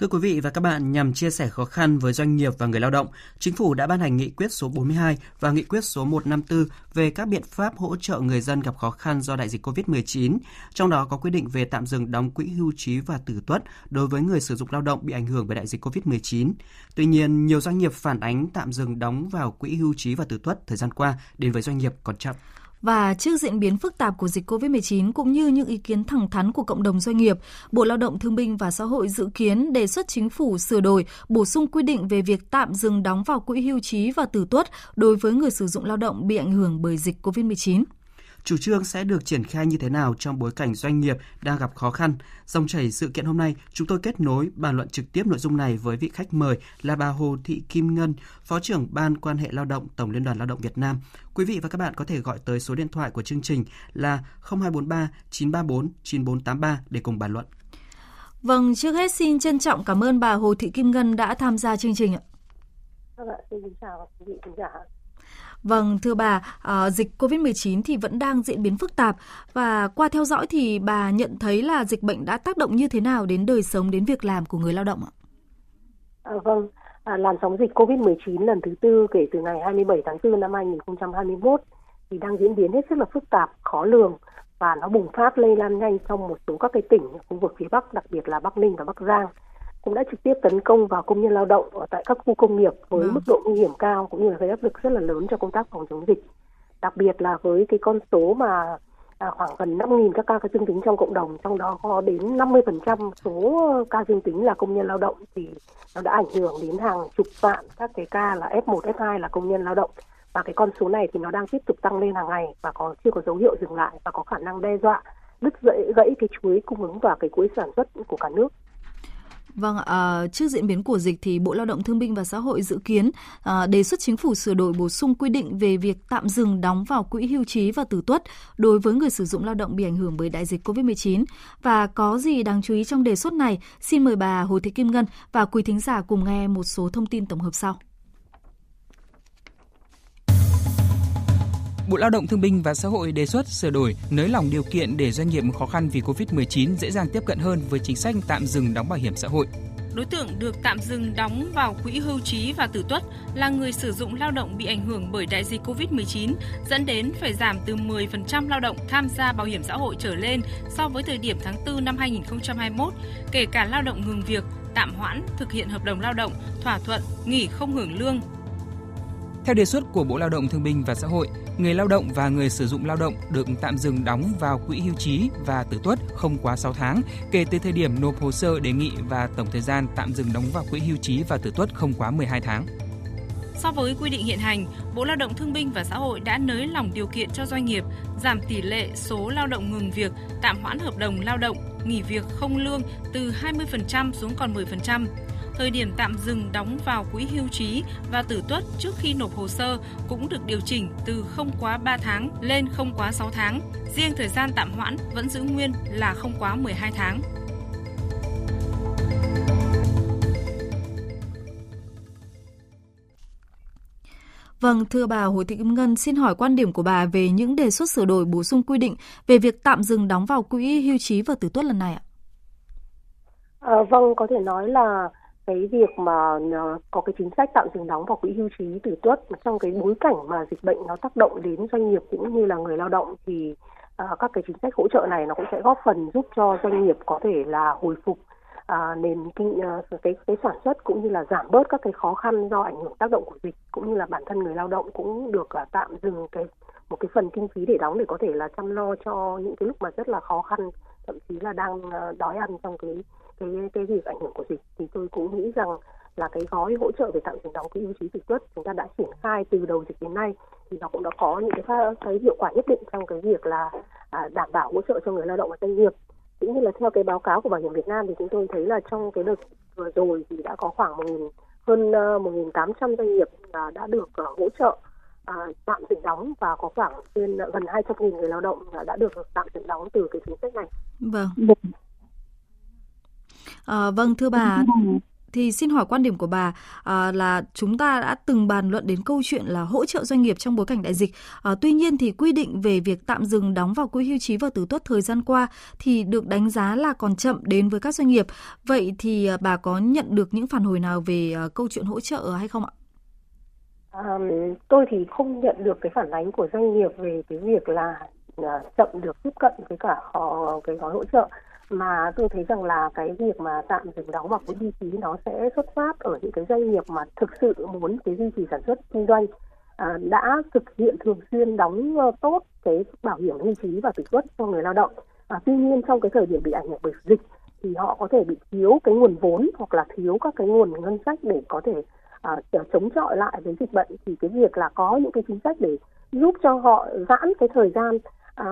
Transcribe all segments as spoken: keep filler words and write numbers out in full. Thưa quý vị và các bạn, nhằm chia sẻ khó khăn với doanh nghiệp và người lao động, Chính phủ đã ban hành Nghị quyết số bốn mươi hai và Nghị quyết số một trăm năm mươi tư về các biện pháp hỗ trợ người dân gặp khó khăn do đại dịch cô vít mười chín, trong đó có quy định về tạm dừng đóng quỹ hưu trí và tử tuất đối với người sử dụng lao động bị ảnh hưởng bởi đại dịch cô vít mười chín. Tuy nhiên, nhiều doanh nghiệp phản ánh tạm dừng đóng vào quỹ hưu trí và tử tuất thời gian qua đến với doanh nghiệp còn chậm. Và trước diễn biến phức tạp của dịch cô vít mười chín cũng như những ý kiến thẳng thắn của cộng đồng doanh nghiệp, Bộ Lao động Thương binh và Xã hội dự kiến đề xuất Chính phủ sửa đổi, bổ sung quy định về việc tạm dừng đóng vào quỹ hưu trí và tử tuất đối với người sử dụng lao động bị ảnh hưởng bởi dịch cô vít mười chín. Chủ trương sẽ được triển khai như thế nào trong bối cảnh doanh nghiệp đang gặp khó khăn? Dòng chảy sự kiện hôm nay, chúng tôi kết nối bàn luận trực tiếp nội dung này với vị khách mời là bà Hồ Thị Kim Ngân, Phó trưởng Ban Quan hệ Lao động Tổng Liên đoàn Lao động Việt Nam. Quý vị và các bạn có thể gọi tới số điện thoại của chương trình là không hai bốn ba chín ba bốn chín bốn tám ba để cùng bàn luận. Vâng, trước hết xin trân trọng cảm ơn bà Hồ Thị Kim Ngân đã tham gia chương trình ạ. Xin chào quý vị khán giả. Vâng, thưa bà, dịch cô vít mười chín thì vẫn đang diễn biến phức tạp và qua theo dõi thì bà nhận thấy là dịch bệnh đã tác động như thế nào đến đời sống, đến việc làm của người lao động ạ? À, vâng, à, làn sóng dịch cô vít mười chín lần thứ tư kể từ ngày hai mươi bảy tháng tư năm hai nghìn không trăm hai mươi mốt thì đang diễn biến hết sức là phức tạp, khó lường và nó bùng phát lây lan nhanh trong một số các cái tỉnh khu vực phía Bắc, đặc biệt là Bắc Ninh và Bắc Giang, cũng đã trực tiếp tấn công vào công nhân lao động ở tại các khu công nghiệp với ừ. mức độ nguy hiểm cao cũng như là gây áp lực rất là lớn cho công tác phòng chống dịch. Đặc biệt là với cái con số mà à, khoảng gần năm nghìn các ca dương tính trong cộng đồng, trong đó có đến năm mươi phần trăm số ca dương tính là công nhân lao động, thì nó đã ảnh hưởng đến hàng chục vạn các cái ca là ép một, ép hai là công nhân lao động. Và cái con số này thì nó đang tiếp tục tăng lên hàng ngày và có chưa có dấu hiệu dừng lại và có khả năng đe dọa đứt gãy, gãy cái chuỗi cung ứng và cái chuỗi sản xuất của cả nước. Vâng, à, trước diễn biến của dịch thì Bộ Lao động Thương binh và Xã hội dự kiến à, đề xuất Chính phủ sửa đổi bổ sung quy định về việc tạm dừng đóng vào quỹ hưu trí và tử tuất đối với người sử dụng lao động bị ảnh hưởng bởi đại dịch cô vít mười chín. Và có gì đáng chú ý trong đề xuất này? Xin mời bà Hồ Thị Kim Ngân và quý thính giả cùng nghe một số thông tin tổng hợp sau. Bộ Lao động Thương binh và Xã hội đề xuất sửa đổi, nới lỏng điều kiện để doanh nghiệp khó khăn vì cô vít mười chín dễ dàng tiếp cận hơn với chính sách tạm dừng đóng bảo hiểm xã hội. Đối tượng được tạm dừng đóng vào quỹ hưu trí và tử tuất là người sử dụng lao động bị ảnh hưởng bởi đại dịch cô vít mười chín, dẫn đến phải giảm từ mười phần trăm lao động tham gia bảo hiểm xã hội trở lên so với thời điểm tháng tư năm hai nghìn không trăm hai mươi mốt, kể cả lao động ngừng việc, tạm hoãn thực hiện hợp đồng lao động, thỏa thuận nghỉ không hưởng lương. Theo đề xuất của Bộ Lao động Thương binh và Xã hội, người lao động và người sử dụng lao động được tạm dừng đóng vào quỹ hưu trí và tử tuất không quá sáu tháng kể từ thời điểm nộp hồ sơ đề nghị và tổng thời gian tạm dừng đóng vào quỹ hưu trí và tử tuất không quá mười hai tháng. So với quy định hiện hành, Bộ Lao động Thương binh và Xã hội đã nới lỏng điều kiện cho doanh nghiệp, giảm tỷ lệ số lao động ngừng việc, tạm hoãn hợp đồng lao động, nghỉ việc không lương từ hai mươi phần trăm xuống còn mười phần trăm. Thời điểm tạm dừng đóng vào quỹ hưu trí và tử tuất trước khi nộp hồ sơ cũng được điều chỉnh từ không quá ba tháng lên không quá sáu tháng. Riêng thời gian tạm hoãn vẫn giữ nguyên là không quá mười hai tháng. Vâng, thưa bà Hồ Thị Kim Ngân, xin hỏi quan điểm của bà về những đề xuất sửa đổi bổ sung quy định về việc tạm dừng đóng vào quỹ hưu trí và tử tuất lần này ạ? À, vâng, có thể nói là cái việc mà có cái chính sách tạm dừng đóng vào quỹ hưu trí tử tuất trong cái bối cảnh mà dịch bệnh nó tác động đến doanh nghiệp cũng như là người lao động, thì uh, các cái chính sách hỗ trợ này nó cũng sẽ góp phần giúp cho doanh nghiệp có thể là hồi phục uh, nền kinh uh, cái cái sản xuất cũng như là giảm bớt các cái khó khăn do ảnh hưởng tác động của dịch, cũng như là bản thân người lao động cũng được uh, tạm dừng cái một cái phần kinh phí để đóng để có thể là chăm lo cho những cái lúc mà rất là khó khăn, thậm chí là đang uh, đói ăn trong cái cái cái việc ảnh hưởng của dịch. Thì tôi cũng nghĩ rằng là cái gói hỗ trợ về tạm dừng đóng quỹ hưu trí tử tuất chúng ta đã triển khai từ đầu dịch đến nay thì nó cũng đã có những cái, cái hiệu quả nhất định trong cái việc là à, đảm bảo hỗ trợ cho người lao động và doanh nghiệp. Cũng như là theo cái báo cáo của Bảo hiểm Việt Nam thì chúng tôi thấy là trong cái đợt vừa rồi thì đã có khoảng một nghìn, hơn một nghìn tám trăm doanh nghiệp à, đã được à, hỗ trợ à, tạm dừng đóng và có khoảng trên gần hai trăm nghìn người lao động đã được tạm dừng đóng từ cái chính sách này. Vâng. À, vâng, thưa bà, thì xin hỏi quan điểm của bà à, là chúng ta đã từng bàn luận đến câu chuyện là hỗ trợ doanh nghiệp trong bối cảnh đại dịch. À, tuy nhiên thì quy định về việc tạm dừng đóng vào quỹ hưu trí và tử tuất thời gian qua thì được đánh giá là còn chậm đến với các doanh nghiệp. Vậy thì bà có nhận được những phản hồi nào về câu chuyện hỗ trợ hay không ạ? À, tôi thì không nhận được cái phản ánh của doanh nghiệp về cái việc là chậm được tiếp cận với cả họ, cái gói hỗ trợ, mà tôi thấy rằng là cái việc mà tạm dừng đóng vào quỹ hưu trí nó sẽ xuất phát ở những cái doanh nghiệp mà thực sự muốn cái duy trì sản xuất kinh doanh, à, đã thực hiện thường xuyên đóng tốt cái bảo hiểm hưu trí và tử tuất cho người lao động. À, tuy nhiên trong cái thời điểm bị ảnh hưởng bởi dịch thì họ có thể bị thiếu cái nguồn vốn hoặc là thiếu các cái nguồn ngân sách để có thể À, chống chọi lại với dịch bệnh, thì cái việc là có những cái chính sách để giúp cho họ giãn cái thời gian à,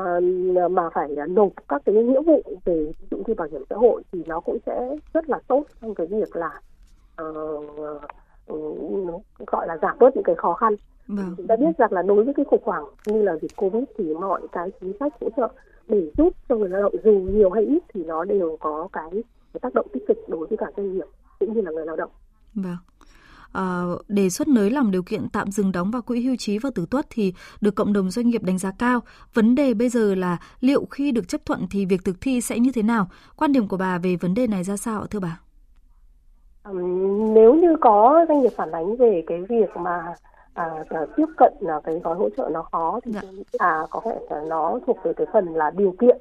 mà phải nộp các cái nghĩa vụ về ví dụ như bảo hiểm xã hội thì nó cũng sẽ rất là tốt trong cái việc là uh, uh, gọi là giảm bớt những cái khó khăn. Chúng ta biết rằng là đối với cái khủng hoảng như là dịch Covid thì mọi cái chính sách hỗ trợ để giúp cho người lao động dù nhiều hay ít thì nó đều có cái, cái tác động tích cực đối với cả doanh nghiệp cũng như là người lao động. Vâng. À, đề xuất nới lỏng điều kiện tạm dừng đóng vào quỹ hưu trí và tử tuất thì được cộng đồng doanh nghiệp đánh giá cao. Vấn đề bây giờ là liệu khi được chấp thuận thì việc thực thi sẽ như thế nào? Quan điểm của bà về vấn đề này ra sao thưa bà? À, nếu như có doanh nghiệp phản ánh về cái việc mà à, tiếp cận là cái gói hỗ trợ nó khó thì à, có thể nó thuộc về cái phần là điều kiện.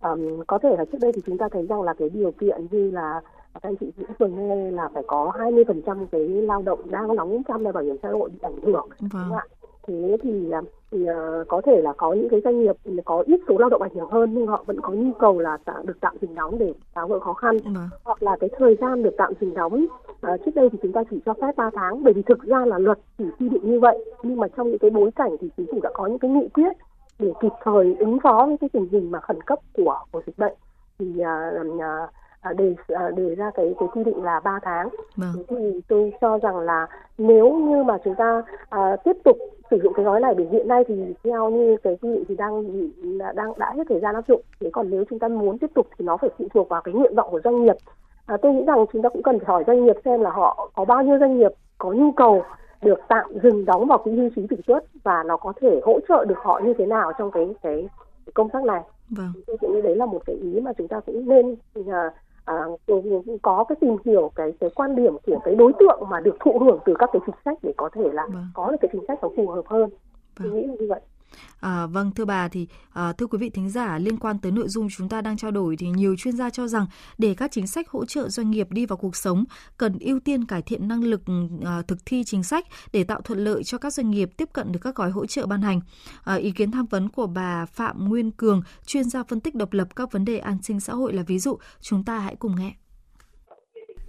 À, có thể là trước đây thì chúng ta thấy rằng là cái điều kiện như là các anh chị cũng vừa nghe là phải có hai mươi phần trăm cái lao động đang đóng trong bảo hiểm xã hội bị ảnh hưởng. Vâng. Thế thì, thì có thể là có những cái doanh nghiệp có ít số lao động ảnh hưởng hơn nhưng họ vẫn có nhu cầu là được tạm dừng đóng để tháo gỡ khó khăn. Vâng. Hoặc là cái thời gian được tạm dừng đóng à, trước đây thì chúng ta chỉ cho phép ba tháng, bởi vì thực ra là luật chỉ quy định như vậy, nhưng mà trong những cái bối cảnh thì chính phủ đã có những cái nghị quyết để kịp thời ứng phó với cái tình hình mà khẩn cấp của của dịch bệnh thì à, à, Đề, đề ra cái, cái quy định là ba tháng. Vâng. Thế thì tôi cho rằng là nếu như mà chúng ta à, tiếp tục sử dụng cái gói này, bởi hiện nay thì theo như cái quy định thì đang, đang đã hết thời gian áp dụng. Thế còn nếu chúng ta muốn tiếp tục thì nó phải phụ thuộc vào cái nguyện vọng của doanh nghiệp. à, Tôi nghĩ rằng chúng ta cũng cần hỏi doanh nghiệp xem là họ có bao nhiêu doanh nghiệp có nhu cầu được tạm dừng đóng vào quỹ hưu trí tử tuất và nó có thể hỗ trợ được họ như thế nào trong cái, cái công tác này. Vâng. Tôi nghĩ đấy là một cái ý mà chúng ta cũng nên à, À, có cái tìm hiểu cái, cái quan điểm của cái đối tượng mà được thụ hưởng từ các cái chính sách để có thể là vâng. có được cái chính sách nó phù hợp hơn. Vâng. Tôi nghĩ là như vậy. À, vâng, thưa bà thì à, thưa quý vị thính giả, liên quan tới nội dung chúng ta đang trao đổi thì nhiều chuyên gia cho rằng để các chính sách hỗ trợ doanh nghiệp đi vào cuộc sống cần ưu tiên cải thiện năng lực à, thực thi chính sách để tạo thuận lợi cho các doanh nghiệp tiếp cận được các gói hỗ trợ ban hành. À, ý kiến tham vấn của bà Phạm Nguyên Cường, chuyên gia phân tích độc lập các vấn đề an sinh xã hội là ví dụ, chúng ta hãy cùng nghe.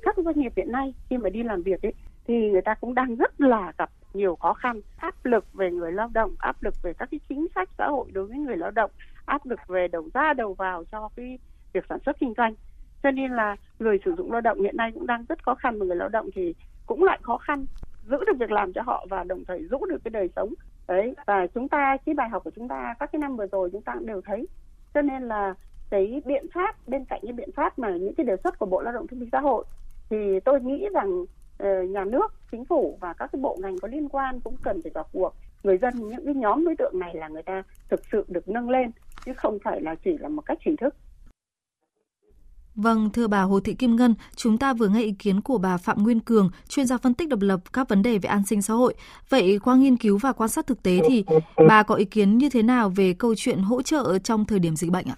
Các doanh nghiệp hiện nay khi mà đi làm việc ấy, thì người ta cũng đang rất là gặp nhiều khó khăn, áp lực về người lao động, áp lực về các cái chính sách xã hội đối với người lao động, áp lực về đầu ra đầu vào cho cái việc sản xuất kinh doanh. Cho nên là người sử dụng lao động hiện nay cũng đang rất khó khăn, mà người lao động thì cũng lại khó khăn giữ được việc làm cho họ và đồng thời giữ được cái đời sống. Đấy, và chúng ta, cái bài học của chúng ta các cái năm vừa rồi chúng ta cũng đều thấy. Cho nên là cái biện pháp, bên cạnh những biện pháp mà những cái đề xuất của Bộ Lao động Thương binh Xã hội thì tôi nghĩ rằng nhà nước, chính phủ và các cái bộ ngành có liên quan cũng cần phải vào cuộc. Người dân, những cái nhóm đối tượng này là người ta thực sự được nâng lên chứ không phải là chỉ là một cách hình thức. Vâng, thưa bà Hồ Thị Kim Ngân, chúng ta vừa nghe ý kiến của bà Phạm Nguyên Cường, chuyên gia phân tích độc lập các vấn đề về an sinh xã hội. Vậy qua nghiên cứu và quan sát thực tế thì bà có ý kiến như thế nào về câu chuyện hỗ trợ trong thời điểm dịch bệnh ạ?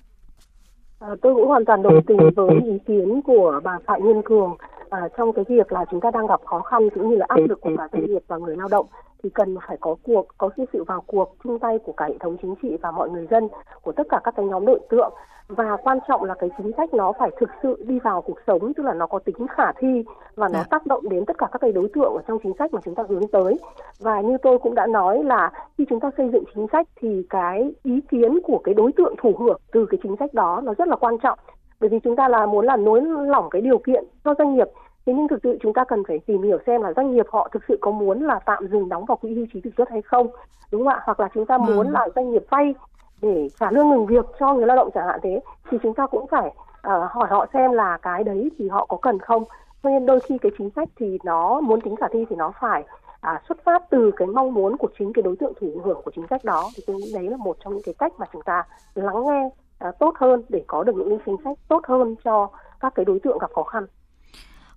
À, tôi cũng hoàn toàn đồng tình với ý kiến của bà Phạm Nguyên Cường. À, trong cái việc là chúng ta đang gặp khó khăn cũng như là áp lực của cả doanh nghiệp và người lao động thì cần phải có cuộc có sự vào cuộc chung tay của cả hệ thống chính trị và mọi người dân, của tất cả các cái nhóm đối tượng, và quan trọng là cái chính sách nó phải thực sự đi vào cuộc sống, tức là nó có tính khả thi và nó tác động đến tất cả các cái đối tượng ở trong chính sách mà chúng ta hướng tới. Và như tôi cũng đã nói là khi chúng ta xây dựng chính sách thì cái ý kiến của cái đối tượng thụ hưởng từ cái chính sách đó nó rất là quan trọng. Bởi vì chúng ta là muốn là nới lỏng cái điều kiện cho doanh nghiệp, thế nhưng thực sự chúng ta cần phải tìm hiểu xem là doanh nghiệp họ thực sự có muốn là tạm dừng đóng vào quỹ hưu trí tử tuất hay không, đúng không ạ? Hoặc là chúng ta muốn là doanh nghiệp vay để trả lương ngừng việc cho người lao động chẳng hạn, thế thì chúng ta cũng phải uh, hỏi họ xem là cái đấy thì họ có cần không. nên đôi khi cái chính sách thì nó muốn tính khả thi thì nó phải à, xuất phát từ cái mong muốn của chính cái đối tượng thụ hưởng của chính sách đó. Thì tôi nghĩ đấy là một trong những cái cách mà chúng ta lắng nghe à, tốt hơn để có được những chính sách tốt hơn cho các cái đối tượng gặp khó khăn.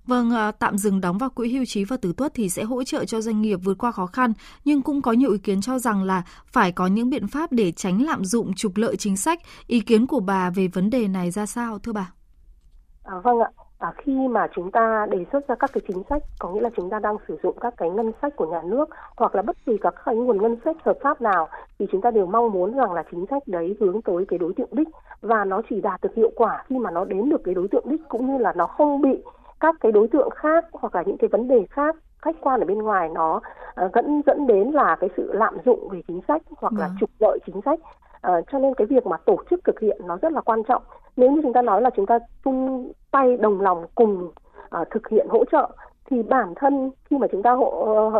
Vâng, tạm dừng đóng vào quỹ hưu trí và tử tuất thì sẽ hỗ trợ cho doanh nghiệp vượt qua khó khăn, nhưng cũng có nhiều ý kiến cho rằng là phải có những biện pháp để tránh lạm dụng trục lợi chính sách. Ý kiến của bà về vấn đề này ra sao, thưa bà? À, vâng ạ, à, khi mà chúng ta đề xuất ra các cái chính sách, có nghĩa là chúng ta đang sử dụng các cái ngân sách của nhà nước hoặc là bất kỳ các cái nguồn ngân sách hợp pháp nào, thì chúng ta đều mong muốn rằng là chính sách đấy hướng tới cái đối tượng đích, và nó chỉ đạt được hiệu quả khi mà nó đến được cái đối tượng đích, cũng như là nó không bị các cái đối tượng khác hoặc là những cái vấn đề khác khách quan ở bên ngoài nó vẫn uh, dẫn đến là cái sự lạm dụng về chính sách hoặc là trục lợi chính sách. Uh, cho nên cái việc mà tổ chức thực hiện nó rất là quan trọng. Nếu như chúng ta nói là chúng ta chung tay đồng lòng cùng uh, thực hiện hỗ trợ, thì bản thân khi mà chúng ta hộ, uh,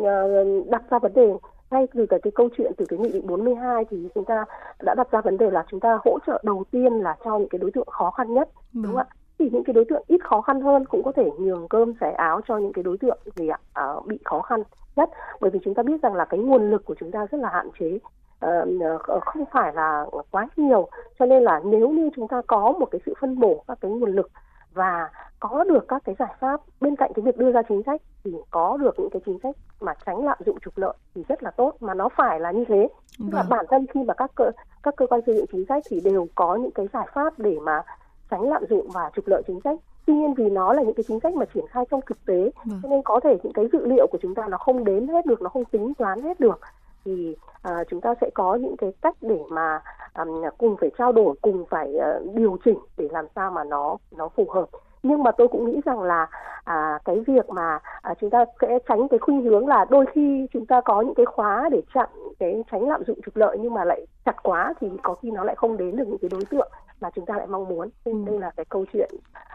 uh, đặt ra vấn đề ngay từ cái, cái câu chuyện từ cái nghị định bốn mươi hai thì chúng ta đã đặt ra vấn đề là chúng ta hỗ trợ đầu tiên là cho những cái đối tượng khó khăn nhất, đúng không ạ? Thì những cái đối tượng ít khó khăn hơn cũng có thể nhường cơm xẻ áo cho những cái đối tượng gì ạ, à, bị khó khăn nhất, bởi vì chúng ta biết rằng là cái nguồn lực của chúng ta rất là hạn chế, à, không phải là quá nhiều, cho nên là nếu như chúng ta có một cái sự phân bổ các cái nguồn lực và có được các cái giải pháp bên cạnh cái việc đưa ra chính sách, thì có được những cái chính sách mà tránh lạm dụng trục lợi thì rất là tốt, mà nó phải là như thế. Tức là bản thân khi mà các cơ, các cơ quan xây dựng chính sách thì đều có những cái giải pháp để mà tránh lạm dụng và trục lợi chính sách. Tuy nhiên vì nó là những cái chính sách mà triển khai trong thực tế, cho ừ. nên có thể những cái dự liệu của chúng ta nó không đến hết được, nó không tính toán hết được, thì uh, chúng ta sẽ có những cái cách để mà um, cùng phải trao đổi, cùng phải uh, điều chỉnh để làm sao mà nó nó phù hợp. Nhưng mà tôi cũng nghĩ rằng là à, cái việc mà à, chúng ta sẽ tránh cái khuynh hướng là đôi khi chúng ta có những cái khóa để chặn cái tránh lạm dụng trục lợi, nhưng mà lại chặt quá thì có khi nó lại không đến được những cái đối tượng mà chúng ta lại mong muốn. Nên đây là cái câu chuyện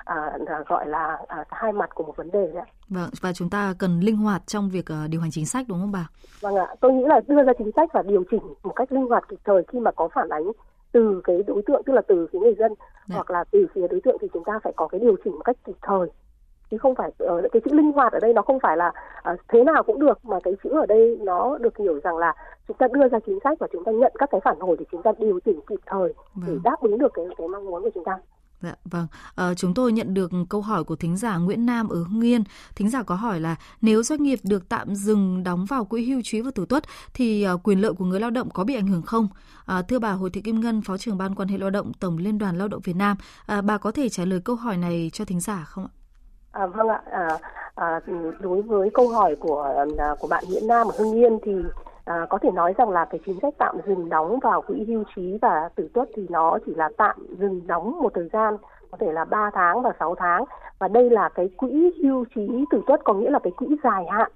à, gọi là à, hai mặt của một vấn đề đấy. Vâng, và chúng ta cần linh hoạt trong việc uh, điều hành chính sách, đúng không bà? Vâng ạ, tôi nghĩ là đưa ra chính sách và điều chỉnh một cách linh hoạt kịp thời khi mà có phản ánh từ cái đối tượng, tức là từ cái người dân Đấy. hoặc là từ phía đối tượng, thì chúng ta phải có cái điều chỉnh một cách kịp thời, chứ không phải uh, cái chữ linh hoạt ở đây nó không phải là uh, thế nào cũng được, mà cái chữ ở đây nó được hiểu rằng là chúng ta đưa ra chính sách và chúng ta nhận các cái phản hồi thì chúng ta điều chỉnh kịp thời để đáp ứng được cái, cái mong muốn của chúng ta. Dạ, vâng. À, chúng tôi nhận được câu hỏi của thính giả Nguyễn Nam ở Hưng Yên. Thính giả có hỏi là nếu doanh nghiệp được tạm dừng đóng vào quỹ hưu trí và tử tuất thì uh, quyền lợi của người lao động có bị ảnh hưởng không? À, thưa bà Hồ Thị Kim Ngân, Phó trưởng Ban Quan hệ Lao động, Tổng Liên đoàn Lao động Việt Nam, à, bà có thể trả lời câu hỏi này cho thính giả không ạ? À, vâng ạ. À, à, đối với câu hỏi của của bạn Nguyễn Nam ở Hưng Yên thì À, có thể nói rằng là cái chính sách tạm dừng đóng vào quỹ hưu trí và tử tuất thì nó chỉ là tạm dừng đóng một thời gian, có thể là ba tháng và sáu tháng. Và đây là cái quỹ hưu trí tử tuất, có nghĩa là cái quỹ dài hạn.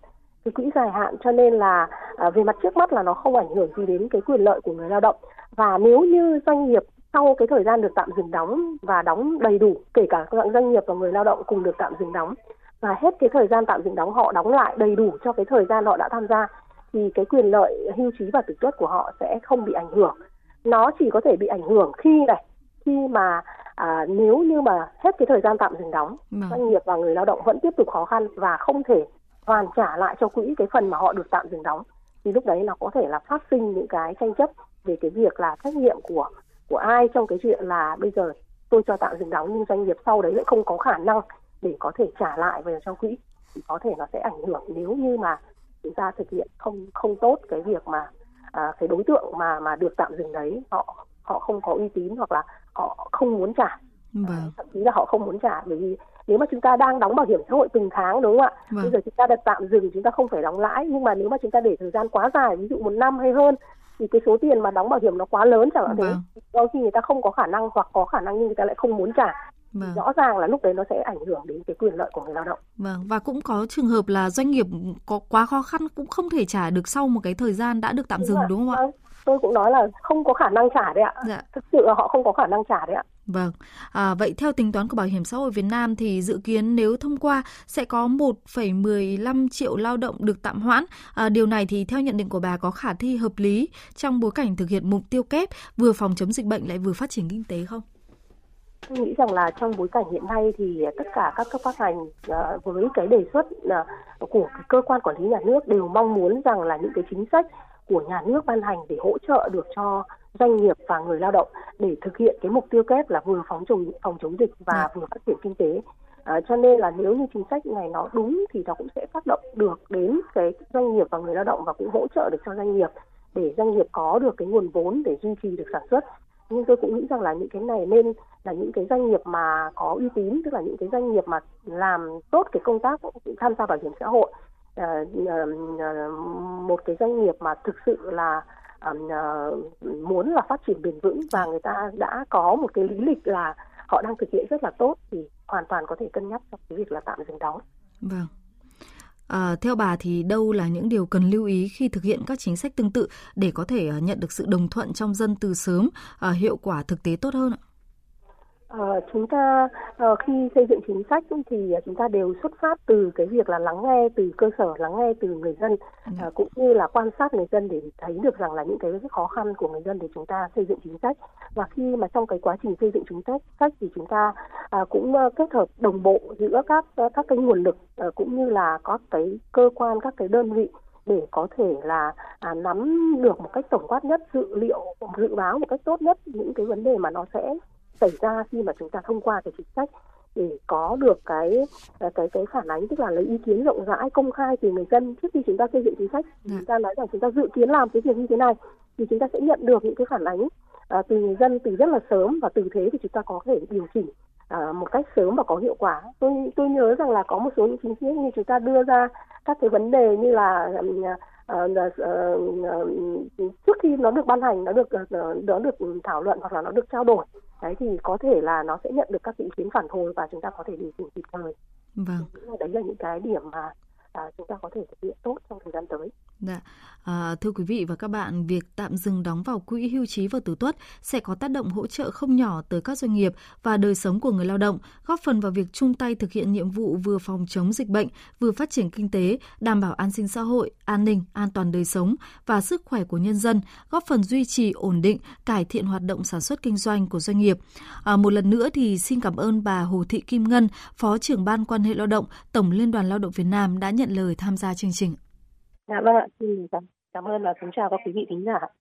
Cái quỹ dài hạn cho nên là à, về mặt trước mắt là nó không ảnh hưởng gì đến cái quyền lợi của người lao động. Và nếu như doanh nghiệp sau cái thời gian được tạm dừng đóng và đóng đầy đủ, kể cả các doanh nghiệp và người lao động cùng được tạm dừng đóng, và hết cái thời gian tạm dừng đóng họ đóng lại đầy đủ cho cái thời gian họ đã tham gia, thì cái quyền lợi hưu trí và tử tuất của họ sẽ không bị ảnh hưởng. Nó chỉ có thể bị ảnh hưởng khi này, khi mà à, nếu như mà hết cái thời gian tạm dừng đóng, doanh nghiệp và người lao động vẫn tiếp tục khó khăn và không thể hoàn trả lại cho quỹ cái phần mà họ được tạm dừng đóng, thì lúc đấy nó có thể là phát sinh những cái tranh chấp về cái việc là trách nhiệm của của ai trong cái chuyện là bây giờ tôi cho tạm dừng đóng nhưng doanh nghiệp sau đấy lại không có khả năng để có thể trả lại về cho quỹ, thì có thể nó sẽ ảnh hưởng nếu như mà chúng ta thực hiện không không tốt cái việc mà à, cái đối tượng mà mà được tạm dừng đấy họ họ không có uy tín hoặc là họ không muốn trả, vâng. thậm chí là họ không muốn trả, bởi vì nếu mà chúng ta đang đóng bảo hiểm xã hội từng tháng, đúng không ạ? Vâng. Bây giờ chúng ta được tạm dừng, chúng ta không phải đóng lãi, nhưng mà nếu mà chúng ta để thời gian quá dài, ví dụ một năm hay hơn, thì cái số tiền mà đóng bảo hiểm nó quá lớn chẳng hạn, vâng. thế đôi khi người ta không có khả năng hoặc có khả năng nhưng người ta lại không muốn trả. Vâng. Rõ ràng là lúc đấy nó sẽ ảnh hưởng đến cái quyền lợi của người lao động. Vâng. Và cũng có trường hợp là doanh nghiệp có quá khó khăn cũng không thể trả được sau một cái thời gian đã được tạm dừng, đúng không ạ? Tôi cũng nói là không có khả năng trả đấy ạ. Dạ. Thực sự là họ không có khả năng trả đấy ạ. Vâng. À, vậy theo tính toán của Bảo hiểm xã hội Việt Nam thì dự kiến nếu thông qua sẽ có một phẩy mười lăm triệu lao động được tạm hoãn. À, điều này thì theo nhận định của bà có khả thi hợp lý trong bối cảnh thực hiện mục tiêu kép vừa phòng chống dịch bệnh lại vừa phát triển kinh tế không? Tôi nghĩ rằng là trong bối cảnh hiện nay thì tất cả các cấp các ngành với cái đề xuất của cơ quan quản lý nhà nước đều mong muốn rằng là những cái chính sách của nhà nước ban hành để hỗ trợ được cho doanh nghiệp và người lao động để thực hiện cái mục tiêu kép là vừa phòng chống phòng chống dịch và vừa phát triển kinh tế. À, cho nên là nếu như chính sách này nó đúng thì nó cũng sẽ tác động được đến cái doanh nghiệp và người lao động và cũng hỗ trợ được cho doanh nghiệp để doanh nghiệp có được cái nguồn vốn để duy trì được sản xuất. Nhưng tôi cũng nghĩ rằng là những cái này nên là những cái doanh nghiệp mà có uy tín, tức là những cái doanh nghiệp mà làm tốt cái công tác tham gia bảo hiểm xã hội, à, một cái doanh nghiệp mà thực sự là à, muốn là phát triển bền vững và người ta đã có một cái lý lịch là họ đang thực hiện rất là tốt thì hoàn toàn có thể cân nhắc trong cái việc là tạm dừng đóng. Vâng. À, theo bà thì đâu là những điều cần lưu ý khi thực hiện các chính sách tương tự để có thể nhận được sự đồng thuận trong dân từ sớm, à, hiệu quả thực tế tốt hơn ạ? À, chúng ta à, khi xây dựng chính sách thì chúng ta đều xuất phát từ cái việc là lắng nghe từ cơ sở, lắng nghe từ người dân, à, cũng như là quan sát người dân để thấy được rằng là những cái khó khăn của người dân để chúng ta xây dựng chính sách. Và khi mà trong cái quá trình xây dựng chính sách thì chúng ta à, cũng kết hợp đồng bộ giữa các các cái nguồn lực à, cũng như là các cái cơ quan, các cái đơn vị để có thể là à, nắm được một cách tổng quát nhất, dự liệu, dự báo một cách tốt nhất những cái vấn đề mà nó sẽ xảy ra khi mà chúng ta thông qua cái chính sách, để có được cái cái cái phản ánh, tức là lấy ý kiến rộng rãi, công khai từ người dân trước khi chúng ta xây dựng chính sách. Chúng ta nói rằng chúng ta dự kiến làm cái việc như thế này thì chúng ta sẽ nhận được những cái phản ánh à, từ người dân từ rất là sớm, và từ thế thì chúng ta có thể điều chỉnh à, một cách sớm và có hiệu quả. Tôi tôi nhớ rằng là có một số những chính sách như chúng ta đưa ra các cái vấn đề như là À, à, à, trước khi nó được ban hành, nó được nó được thảo luận hoặc là nó được trao đổi, đấy thì có thể là nó sẽ nhận được các ý kiến phản hồi và chúng ta có thể điều chỉnh kịp thời. Vâng. Đấy là những cái điểm mà à, chúng ta có thể thực hiện tốt trong thời gian tới. Đã. À, thưa quý vị và các bạn, việc tạm dừng đóng vào quỹ hưu trí và tử tuất sẽ có tác động hỗ trợ không nhỏ tới các doanh nghiệp và đời sống của người lao động, góp phần vào việc chung tay thực hiện nhiệm vụ vừa phòng chống dịch bệnh, vừa phát triển kinh tế, đảm bảo an sinh xã hội, an ninh, an toàn đời sống và sức khỏe của nhân dân, góp phần duy trì ổn định, cải thiện hoạt động sản xuất kinh doanh của doanh nghiệp. À, một lần nữa thì xin cảm ơn bà Hồ Thị Kim Ngân, Phó trưởng Ban Quan hệ Lao động, Tổng Liên đoàn Lao động Việt Nam đã nhận lời tham gia chương trình. Dạ vâng ạ, xin cảm ơn và kính chào các quý vị thính giả.